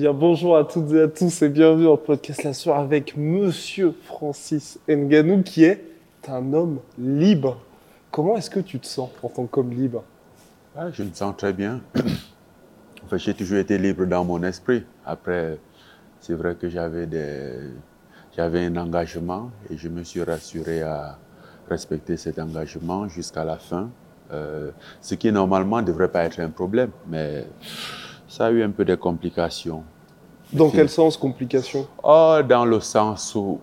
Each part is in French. Bien, bonjour à toutes et à tous et bienvenue dans le podcast La Sueur avec Monsieur Francis Nganou qui est un homme libre. Comment est-ce que tu te sens en tant qu'homme libre? Je me sens très bien. En fait, j'ai toujours été libre dans mon esprit. Après, c'est vrai que j'avais un engagement et je me suis rassuré à respecter cet engagement jusqu'à la fin. Ce qui normalement ne devrait pas être un problème, mais ça a eu un peu de complications. Dans quel sens, complications ? Dans le sens où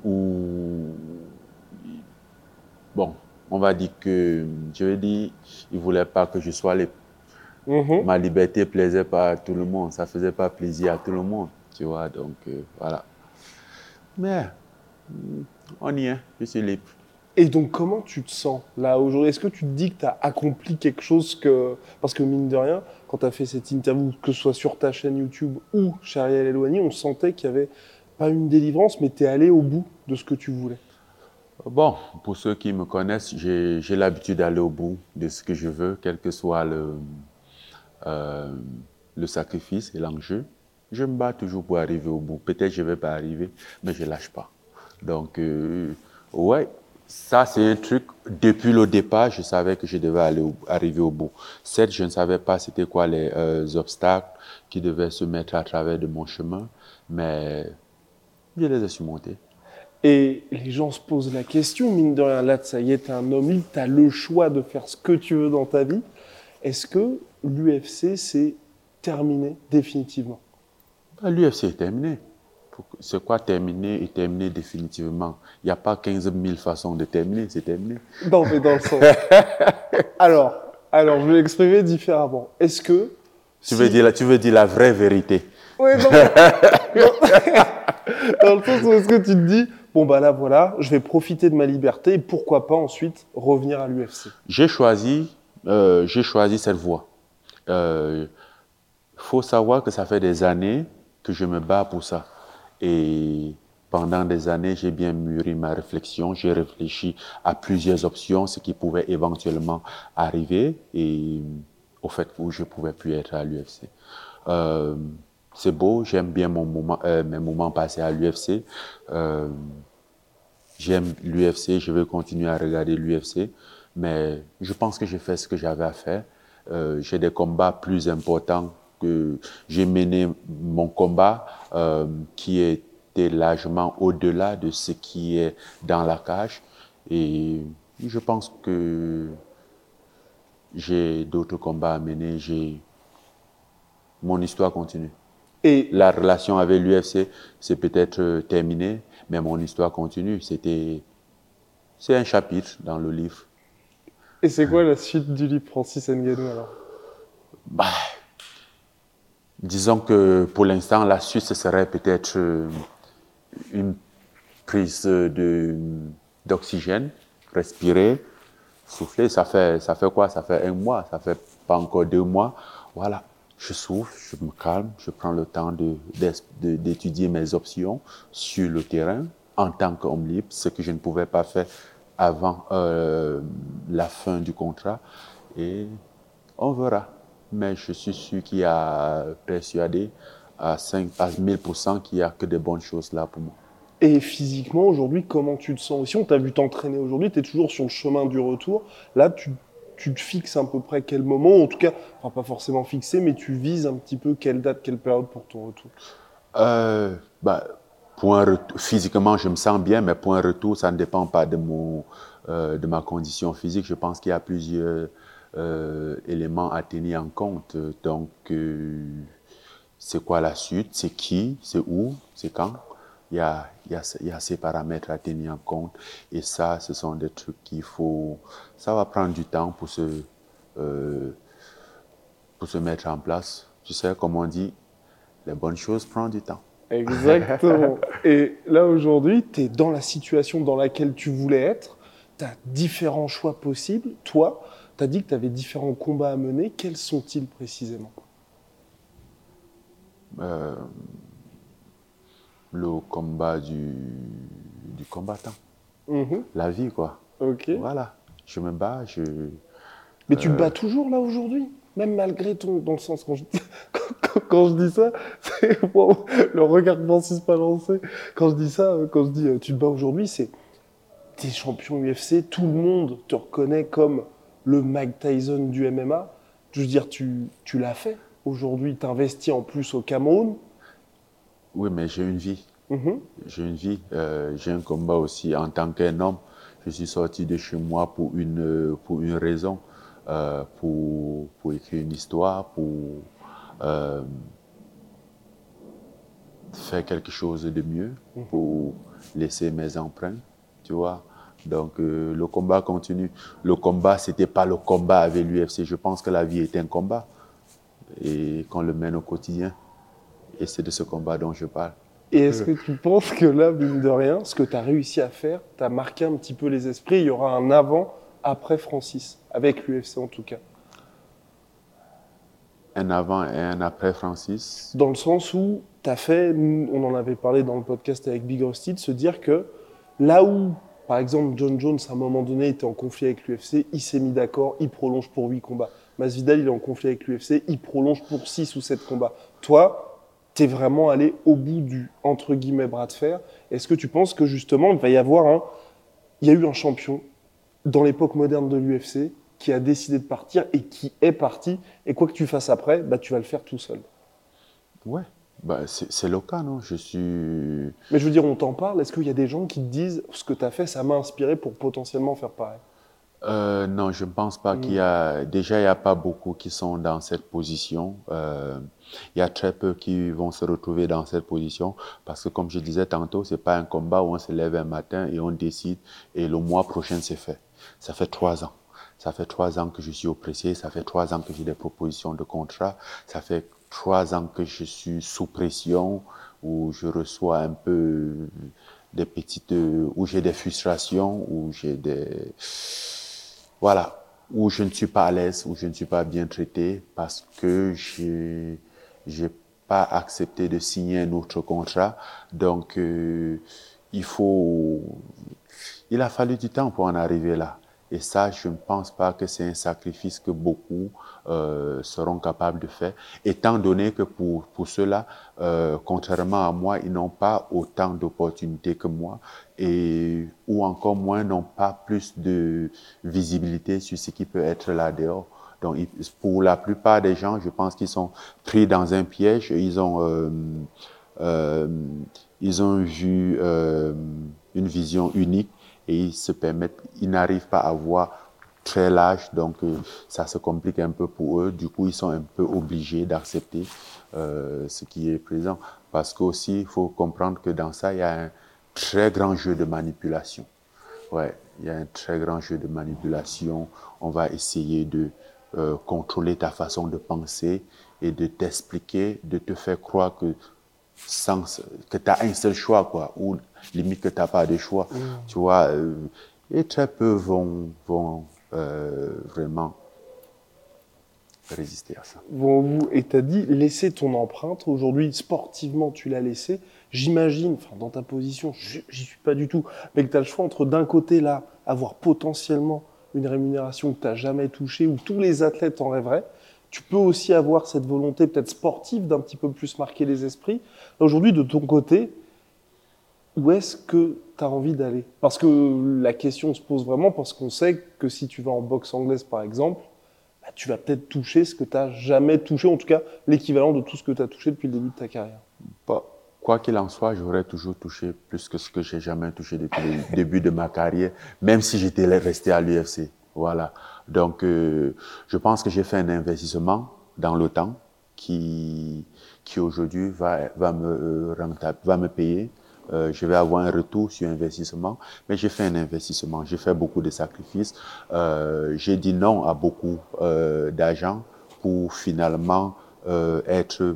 on va dire que, il ne voulait pas que je sois libre. Ma liberté ne plaisait pas à tout le monde, ça ne faisait pas plaisir à tout le monde, tu vois, donc voilà. Mais on y est, je suis libre. Et donc, comment tu te sens là aujourd'hui ? Est-ce que tu te dis que tu as accompli quelque chose que... Parce que mine de rien, quand tu as fait cette interview, que ce soit sur ta chaîne YouTube ou chez Ariel Elwani, on sentait qu'il n'y avait pas une délivrance, mais tu es allé au bout de ce que tu voulais. Bon, pour ceux qui me connaissent, j'ai l'habitude d'aller au bout de ce que je veux, quel que soit le sacrifice et l'enjeu. Je me bats toujours pour arriver au bout. Peut-être que je ne vais pas arriver, mais je ne lâche pas. Donc, ouais, ça c'est un truc. Depuis le départ, je savais que je devais arriver au bout. Certes, je ne savais pas c'était quoi les obstacles qui devaient se mettre à travers de mon chemin, mais je les ai surmontés. Et les gens se posent la question, mine de rien, là, ça y est, t'es un homme libre, t'as le choix de faire ce que tu veux dans ta vie. Est-ce que l'UFC, c'est terminé définitivement ? L'UFC est terminé. C'est quoi terminer et terminer définitivement ? Il n'y a pas 15 000 façons de terminer, c'est terminé. Non, mais dans le sens. Alors, je vais l'exprimer différemment. Est-ce que... Tu veux dire la vraie vérité ? Oui, non. Dans le sens où est-ce que tu te dis... Bon, bah là, voilà, je vais profiter de ma liberté et pourquoi pas ensuite revenir à l'UFC. J'ai choisi cette voie. Faut savoir que ça fait des années que je me bats pour ça. Et pendant des années, j'ai bien mûri ma réflexion. J'ai réfléchi à plusieurs options, ce qui pouvait éventuellement arriver et au fait où je ne pouvais plus être à l'UFC. C'est beau, j'aime bien mes moments passés à l'UFC. J'aime l'UFC, je vais continuer à regarder l'UFC, mais je pense que j'ai fait ce que j'avais à faire. J'ai des combats plus importants que j'ai mené mon combat qui était largement au-delà de ce qui est dans la cage. Et je pense que j'ai d'autres combats à mener, mon histoire continue. Et la relation avec l'UFC, c'est peut-être terminé, mais mon histoire continue. C'est un chapitre dans le livre. Et c'est quoi la suite du livre Francis Nganou alors ? Disons que pour l'instant, la suite, ce serait peut-être une prise d'oxygène, respirer, souffler. Ça fait quoi ? Ça fait 1 mois, ça fait pas encore 2 mois. Voilà. Je souffle, je me calme, je prends le temps d'étudier mes options sur le terrain en tant qu'homme libre, ce que je ne pouvais pas faire avant la fin du contrat. Et on verra. Mais je suis sûr qu'il y a persuadé à 1000% qu'il n'y a que de bonnes choses là pour moi. Et physiquement, aujourd'hui, comment tu te sens aussi ? On t'a vu t'entraîner aujourd'hui, tu es toujours sur le chemin du retour. Là, tu te fixes à peu près quel moment, en tout cas, enfin pas forcément fixé, mais tu vises un petit peu quelle date, quelle période pour ton retour. Pour un retour, physiquement, je me sens bien, mais pour un retour, ça ne dépend pas de ma condition physique. Je pense qu'il y a plusieurs éléments à tenir en compte. Donc, c'est quoi la suite ? C'est qui ? C'est où ? C'est quand ? il y a ces paramètres à tenir en compte. Et ça, ce sont des trucs qu'il faut... Ça va prendre du temps pour se mettre en place. Tu sais, comme on dit, les bonnes choses prennent du temps. Exactement. Et là, aujourd'hui, tu es dans la situation dans laquelle tu voulais être. Tu as différents choix possibles. Toi, tu as dit que tu avais différents combats à mener. Quels sont-ils précisément ? Le combat du combattant. Mmh. La vie, quoi. OK. Voilà. Je me bats, Mais tu te bats toujours, là, aujourd'hui ? Même malgré ton... Dans le sens, quand je dis ça, c'est... Wow, le regard de Francis balancé. Quand je dis tu te bats aujourd'hui, c'est... T'es champion UFC, tout le monde te reconnaît comme le Mike Tyson du MMA. Je veux dire, tu l'as fait. Aujourd'hui, t'investis en plus au Cameroun. Oui, mais j'ai une vie. Mm-hmm. J'ai une vie. J'ai un combat aussi. En tant qu'un homme, je suis sorti de chez moi pour une raison. Pour écrire une histoire, pour faire quelque chose de mieux, pour laisser mes empreintes, tu vois. Donc, le combat continue. Le combat, ce n'était pas le combat avec l'UFC. Je pense que la vie est un combat et qu'on le mène au quotidien. Et c'est de ce combat dont je parle. Et est-ce que tu penses que là, mine de rien, ce que tu as réussi à faire, tu as marqué un petit peu les esprits, il y aura un avant après Francis, avec l'UFC en tout cas? Un avant et un après Francis. Dans le sens où tu as fait, on en avait parlé dans le podcast avec Bigosti, de se dire que là où, par exemple, Jon Jones, à un moment donné, était en conflit avec l'UFC, il s'est mis d'accord, il prolonge pour 8 combats. Masvidal, il est en conflit avec l'UFC, il prolonge pour 6 ou 7 combats. Toi, tu es vraiment allé au bout du, entre guillemets, bras de fer. Est-ce que tu penses que justement, il va y avoir un... Il y a eu un champion dans l'époque moderne de l'UFC, qui a décidé de partir et qui est parti. Et quoi que tu fasses après, bah, tu vas le faire tout seul. Ouais, bah, c'est le cas, non ? Je suis... Mais je veux dire, on t'en parle. Est-ce qu'il y a des gens qui te disent « ce que tu as fait, ça m'a inspiré pour potentiellement faire pareil » ? Non, je ne pense pas qu'il y a... Déjà, il n'y a pas beaucoup qui sont dans cette position. Il y a très peu qui vont se retrouver dans cette position parce que, comme je disais tantôt, ce n'est pas un combat où on se lève un matin et on décide et le mois prochain, c'est fait. Ça fait 3 ans. Ça fait 3 ans que je suis oppressé. Ça fait 3 ans que j'ai des propositions de contrat. Ça fait 3 ans que je suis sous pression, où je reçois un peu des petites... où j'ai des frustrations, où j'ai des... Voilà, où je ne suis pas à l'aise, où je ne suis pas bien traité parce que je n'ai pas accepté de signer un autre contrat. Donc, il a fallu du temps pour en arriver là. Et ça, je ne pense pas que c'est un sacrifice que beaucoup seront capables de faire, étant donné que pour ceux-là, contrairement à moi, ils n'ont pas autant d'opportunités que moi et ou encore moins n'ont pas plus de visibilité sur ce qui peut être là dehors. Donc, pour la plupart des gens, je pense qu'ils sont pris dans un piège. Ils ont vu une vision unique. Et ils n'arrivent pas à voir très large, donc ça se complique un peu pour eux. Du coup, ils sont un peu obligés d'accepter ce qui est présent. Parce qu'aussi, il faut comprendre que dans ça, il y a un très grand jeu de manipulation. Ouais, il y a un très grand jeu de manipulation. On va essayer de contrôler ta façon de penser et de t'expliquer, de te faire croire que tu as un seul choix, quoi, ou limite que tu n'as pas de choix, tu vois. Et très peu vont vraiment résister à ça. Et tu as dit, laisser ton empreinte. Aujourd'hui, sportivement, tu l'as laissé. J'imagine, dans ta position, j'y suis pas du tout, mais que tu as le choix entre d'un côté, là, avoir potentiellement une rémunération que tu n'as jamais touchée, où tous les athlètes en rêveraient. Tu peux aussi avoir cette volonté peut-être sportive d'un petit peu plus marquer les esprits. Aujourd'hui, de ton côté, où est-ce que tu as envie d'aller ? Parce que la question se pose vraiment, parce qu'on sait que si tu vas en boxe anglaise, par exemple, bah, tu vas peut-être toucher ce que tu n'as jamais touché, en tout cas l'équivalent de tout ce que tu as touché depuis le début de ta carrière. Quoi qu'il en soit, j'aurais toujours touché plus que ce que j'ai jamais touché depuis le début de ma carrière, même si j'étais resté à l'UFC. Voilà. Donc, je pense que j'ai fait un investissement dans le temps qui aujourd'hui va me payer je vais avoir un retour sur investissement. Mais j'ai fait un investissement, j'ai fait beaucoup de sacrifices. J'ai dit non à beaucoup d'argent pour finalement être...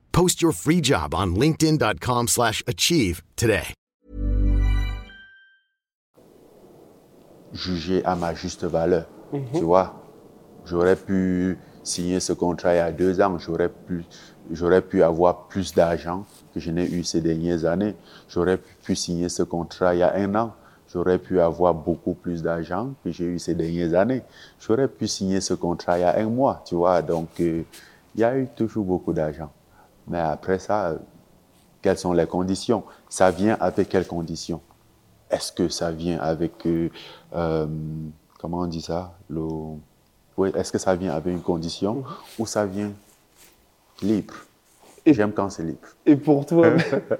Post your free job on linkedin.com/achieve today. Jugé à ma juste valeur, tu vois. J'aurais pu signer ce contrat il y a 2 ans, j'aurais pu avoir plus d'argent que je n'ai eu ces dernières années. J'aurais pu signer ce contrat il y a 1 an, j'aurais pu avoir beaucoup plus d'argent que j'ai eu ces dernières années. J'aurais pu signer ce contrat il y a 1 mois, tu vois. Donc, il y a eu toujours beaucoup d'argent. Mais après ça, quelles sont les conditions? Ça vient avec quelles conditions? Est-ce que ça vient avec, comment on dit ça? Est-ce que ça vient avec une condition ou ça vient libre? J'aime quand c'est libre. Et pour toi,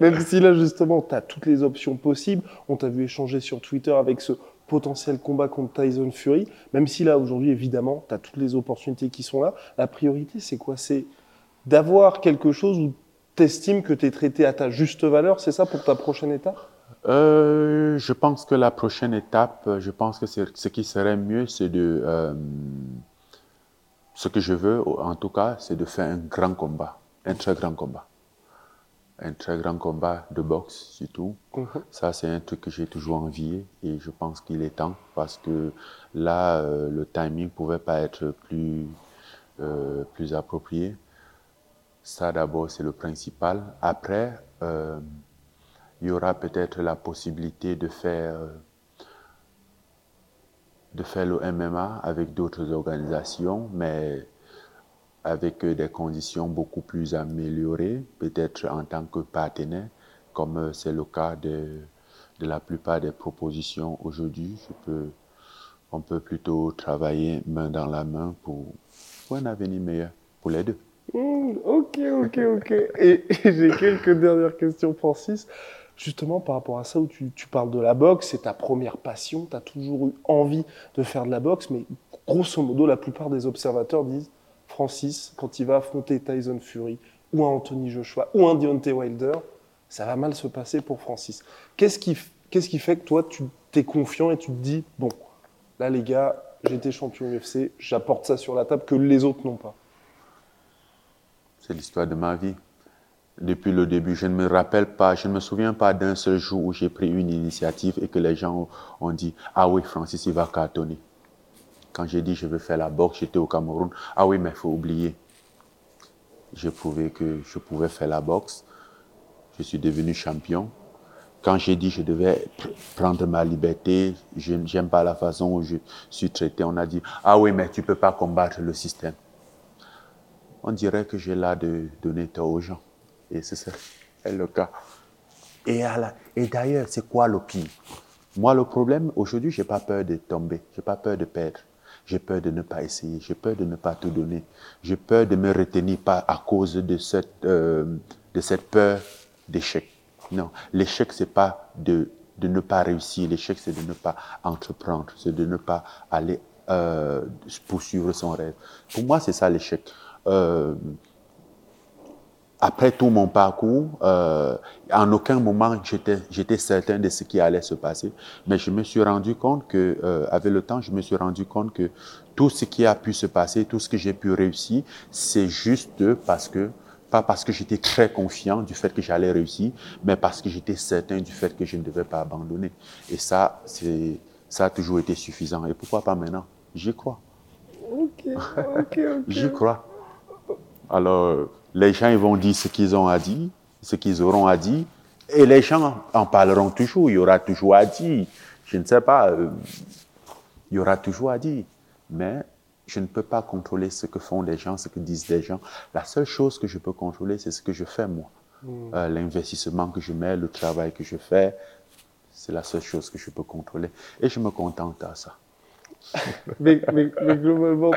même si là justement, tu as toutes les options possibles, on t'a vu échanger sur Twitter avec ce potentiel combat contre Tyson Fury, même si là aujourd'hui, évidemment, tu as toutes les opportunités qui sont là, la priorité c'est quoi? C'est d'avoir quelque chose où tu estimes que tu es traité à ta juste valeur, c'est ça pour ta prochaine étape? Je pense que la prochaine étape, je pense que ce qui serait mieux, c'est de... ce que je veux, en tout cas, c'est de faire un grand combat, un très grand combat. Un très grand combat de boxe, surtout. Ça, c'est un truc que j'ai toujours envié et je pense qu'il est temps parce que là, le timing ne pouvait pas être plus approprié. Ça, d'abord, c'est le principal. Après, il y aura peut-être la possibilité de faire le MMA avec d'autres organisations, mais avec des conditions beaucoup plus améliorées, peut-être en tant que partenaire, comme c'est le cas de la plupart des propositions aujourd'hui. On peut plutôt travailler main dans la main pour un avenir meilleur pour les deux. Ok. Et j'ai quelques dernières questions, Francis. Justement, par rapport à ça, où tu parles de la boxe, c'est ta première passion, tu as toujours eu envie de faire de la boxe, mais grosso modo, la plupart des observateurs disent « Francis, quand il va affronter Tyson Fury ou un Anthony Joshua ou un Deontay Wilder, ça va mal se passer pour Francis. » Qu'est-ce qui fait que toi, tu t'es confiant et tu te dis « Bon, là les gars, j'étais champion UFC, j'apporte ça sur la table que les autres n'ont pas. » C'est l'histoire de ma vie. Depuis le début, je ne me rappelle pas, je ne me souviens pas d'un seul jour où j'ai pris une initiative et que les gens ont dit « Ah oui, Francis, il va cartonner. » Quand j'ai dit « Je veux faire la boxe », j'étais au Cameroun. « Ah oui, mais il faut oublier. » J'ai prouvé que je pouvais faire la boxe. Je suis devenu champion. Quand j'ai dit « Je devais prendre ma liberté, je n'aime pas la façon où je suis traité. » On a dit « Ah oui, mais tu ne peux pas combattre le système. » On dirait que j'ai l'air de donner tort aux gens. Et c'est ça, c'est le cas. Et d'ailleurs, c'est quoi le pire? Moi, le problème, aujourd'hui, je n'ai pas peur de tomber. Je n'ai pas peur de perdre. J'ai peur de ne pas essayer. J'ai peur de ne pas tout donner. J'ai peur de me retenir à cause de cette peur d'échec. Non, l'échec, ce n'est pas de ne pas réussir. L'échec, c'est de ne pas entreprendre. C'est de ne pas aller poursuivre son rêve. Pour moi, c'est ça l'échec. Après tout mon parcours, en aucun moment j'étais certain de ce qui allait se passer, mais je me suis rendu compte que, avec le temps, tout ce qui a pu se passer, tout ce que j'ai pu réussir, c'est juste pas parce que j'étais très confiant du fait que j'allais réussir, mais parce que j'étais certain du fait que je ne devais pas abandonner. Et ça, ça a toujours été suffisant. Et pourquoi pas maintenant? J'y crois. Ok. J'y crois. Alors, les gens ils vont dire ce qu'ils ont à dire, ce qu'ils auront à dire, et les gens en parleront toujours. Il y aura toujours à dire. Je ne sais pas. Il y aura toujours à dire. Mais je ne peux pas contrôler ce que font les gens, ce que disent les gens. La seule chose que je peux contrôler, c'est ce que je fais moi. L'investissement que je mets, le travail que je fais, C'est la seule chose que je peux contrôler. Et je me contente à ça. mais globalement,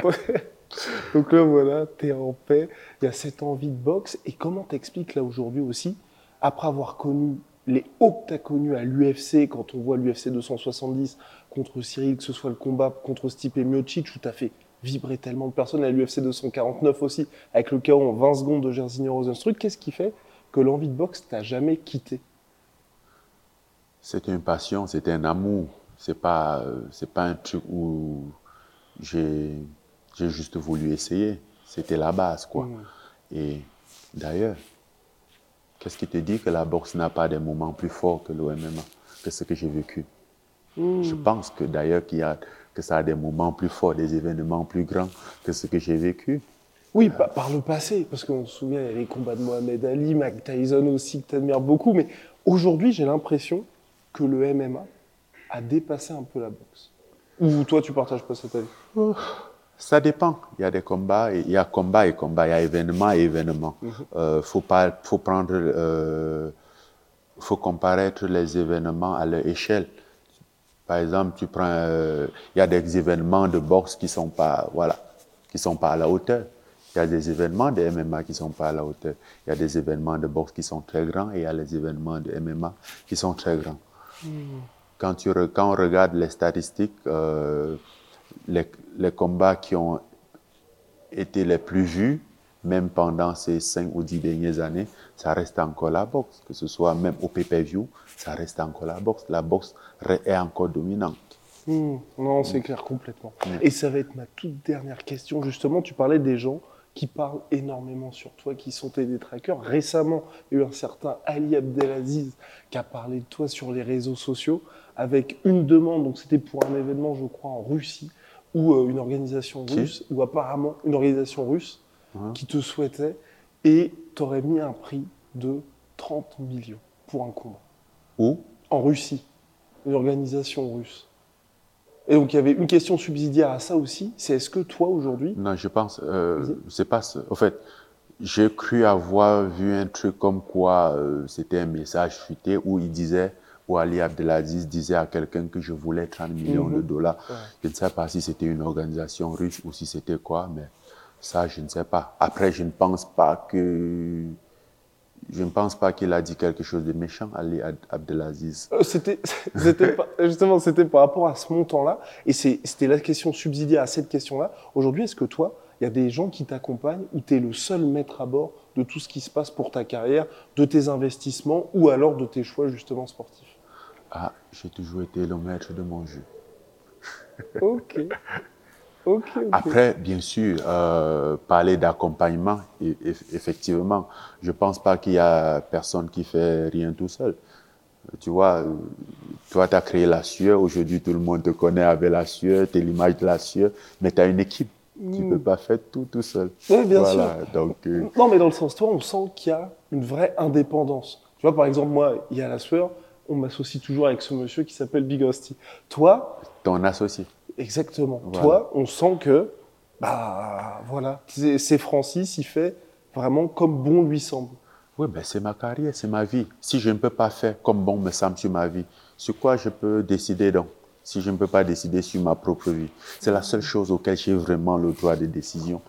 donc là, voilà, tu es en paix. Il y a cette envie de boxe. Et comment t'expliques là aujourd'hui aussi, après avoir connu les hauts que tu as connus à l'UFC, quand on voit l'UFC 270 contre Cyril, que ce soit le combat contre Stipe Miocic, où tu as fait vibrer tellement de personnes, à l'UFC 249 aussi, avec le KO en 20 secondes de Jerzinho-Rosenstruck, qu'est-ce qui fait que l'envie de boxe t'a jamais quitté? C'est une passion, c'est un amour. C'est pas un truc où j'ai juste voulu essayer. C'était la base, quoi. Mmh. Et d'ailleurs, qu'est-ce qui te dit que la boxe n'a pas des moments plus forts que le MMA, que ce que j'ai vécu? Mmh. Je pense que d'ailleurs que ça a des moments plus forts, des événements plus grands que ce que j'ai vécu. Oui, par le passé, parce qu'on se souvient, il y avait les combats de Mohamed Ali, Mike Tyson aussi, que tu admires beaucoup. Mais aujourd'hui, j'ai l'impression que le MMA a dépassé un peu la boxe. Ou toi, tu ne partages pas cet avis? Ça dépend. Il y a des combats, il y a combat et combat, il y a événement et événement. Il faut comparer les événements à leur échelle. Par exemple, tu prends, il y a des événements de boxe qui ne sont pas, voilà, qui sont pas à la hauteur. Il y a des événements de MMA qui ne sont pas à la hauteur. Il y a des événements de boxe qui sont très grands et il y a les événements de MMA qui sont très grands. Mmh. Quand on regarde les statistiques, les combats qui ont été les plus vus, même pendant ces 5 ou 10 dernières années, ça reste encore la boxe. Que ce soit même au pay-per-view, ça reste encore la boxe. La boxe est encore dominante. Mmh. Non, c'est clair complètement. Mmh. Et ça va être ma toute dernière question. Justement, tu parlais des gens qui parlent énormément sur toi, qui sont tes détraqueurs. Récemment, il y a eu un certain Ali Abdelaziz qui a parlé de toi sur les réseaux sociaux avec une demande, donc c'était pour un événement, je crois, en Russie, ou une organisation russe, ou apparemment une organisation russe qui te souhaitait et t'aurait mis un prix de 30 millions pour un combat. Où ? En Russie, une organisation russe. Et donc, il y avait une question subsidiaire à ça aussi, c'est est-ce que toi, aujourd'hui… Non, je pense, c'est pas… En fait, j'ai cru avoir vu un truc comme quoi c'était un message fuité où il disait, où Ali Abdelaziz disait à quelqu'un que je voulais 30 millions de dollars. Ouais. Je ne sais pas si c'était une organisation riche ou si c'était quoi, mais ça, je ne sais pas. Après, je ne pense pas qu'il a dit quelque chose de méchant, Ali Abdelaziz. C'était par rapport à ce montant-là. Et c'était la question subsidiaire à cette question-là. Aujourd'hui, est-ce que toi, il y a des gens qui t'accompagnent ou tu es le seul maître à bord de tout ce qui se passe pour ta carrière, de tes investissements ou alors de tes choix justement sportifs? Ah, j'ai toujours été le maître de mon jeu. Okay. Après, bien sûr, parler d'accompagnement, effectivement, je ne pense pas qu'il y a personne qui fait rien tout seul. Tu vois, toi, tu as créé La Sueur, aujourd'hui, tout le monde te connaît avec La Sueur, tu es l'image de La Sueur, mais tu as une équipe, tu ne peux pas faire tout seul. Oui, bien sûr. Donc, non, mais dans le sens, toi, on sent qu'il y a une vraie indépendance. Tu vois, par exemple, moi, il y a La Sueur, on m'associe toujours avec ce monsieur qui s'appelle Bigosti. Toi… Ton associé. Exactement. Voilà. Toi, on sent que, voilà, c'est Francis, il fait vraiment comme bon lui semble. Oui, c'est ma carrière, c'est ma vie. Si je ne peux pas faire comme bon me semble sur ma vie, sur quoi je peux décider donc? Si je ne peux pas décider sur ma propre vie, c'est la seule chose auquel j'ai vraiment le droit de décision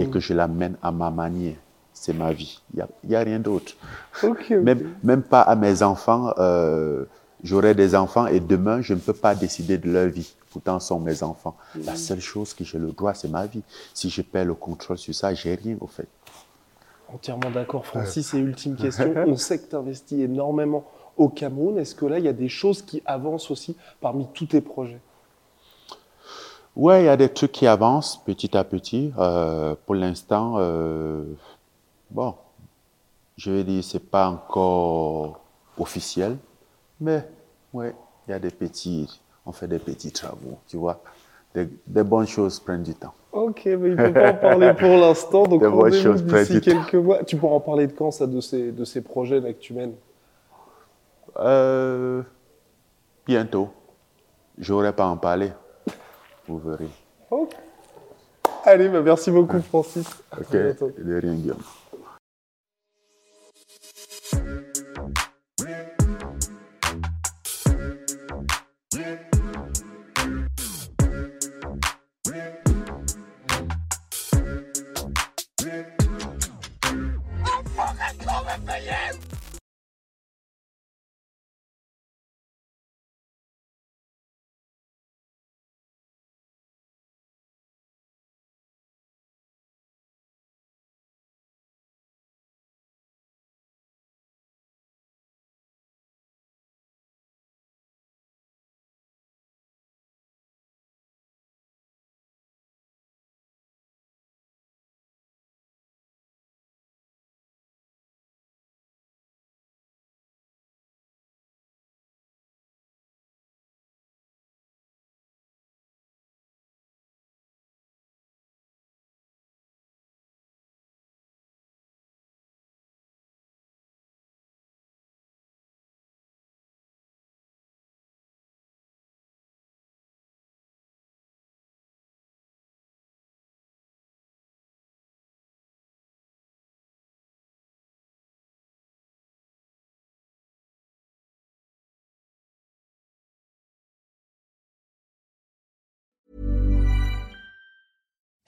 et que je l'amène à ma manière. C'est ma vie. Il n'y a rien d'autre. Okay. Même pas à mes enfants. J'aurai des enfants et demain, je ne peux pas décider de leur vie. Pourtant, ce sont mes enfants. La seule chose que j'ai le droit, c'est ma vie. Si je perds le contrôle sur ça, j'ai rien au fait. Entièrement d'accord, Francis. Et ultime question, on sait que tu investis énormément au Cameroun. Est-ce que là, il y a des choses qui avancent aussi parmi tous tes projets? Oui, il y a des trucs qui avancent petit à petit. Pour l'instant, je vais dire, ce n'est pas encore officiel. Mais, il y a des petits, on fait des petits travaux, tu vois. Des bonnes choses prennent du temps. Ok, mais il ne peut pas en parler pour l'instant, donc on est d'ici quelques mois. Tu pourras en parler de quand, ça, de ces projets là, que tu mènes? Bientôt. Je n'aurai pas à en parler. Vous verrez. Okay. Allez, merci beaucoup, Francis. Ok, de rien, Guillaume.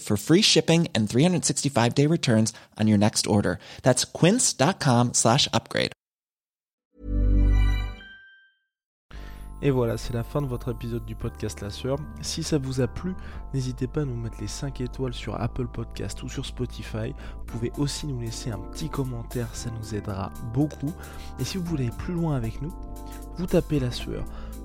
for free shipping and 365-day returns on your next order. That's quince.com/upgrade. Et voilà, c'est la fin de votre épisode du podcast La Sueur. Si ça vous a plu, n'hésitez pas à nous mettre les 5 étoiles sur Apple Podcast ou sur Spotify. Vous pouvez aussi nous laisser un petit commentaire, ça nous aidera beaucoup. Et si vous voulez aller plus loin avec nous, vous tapez La Sueur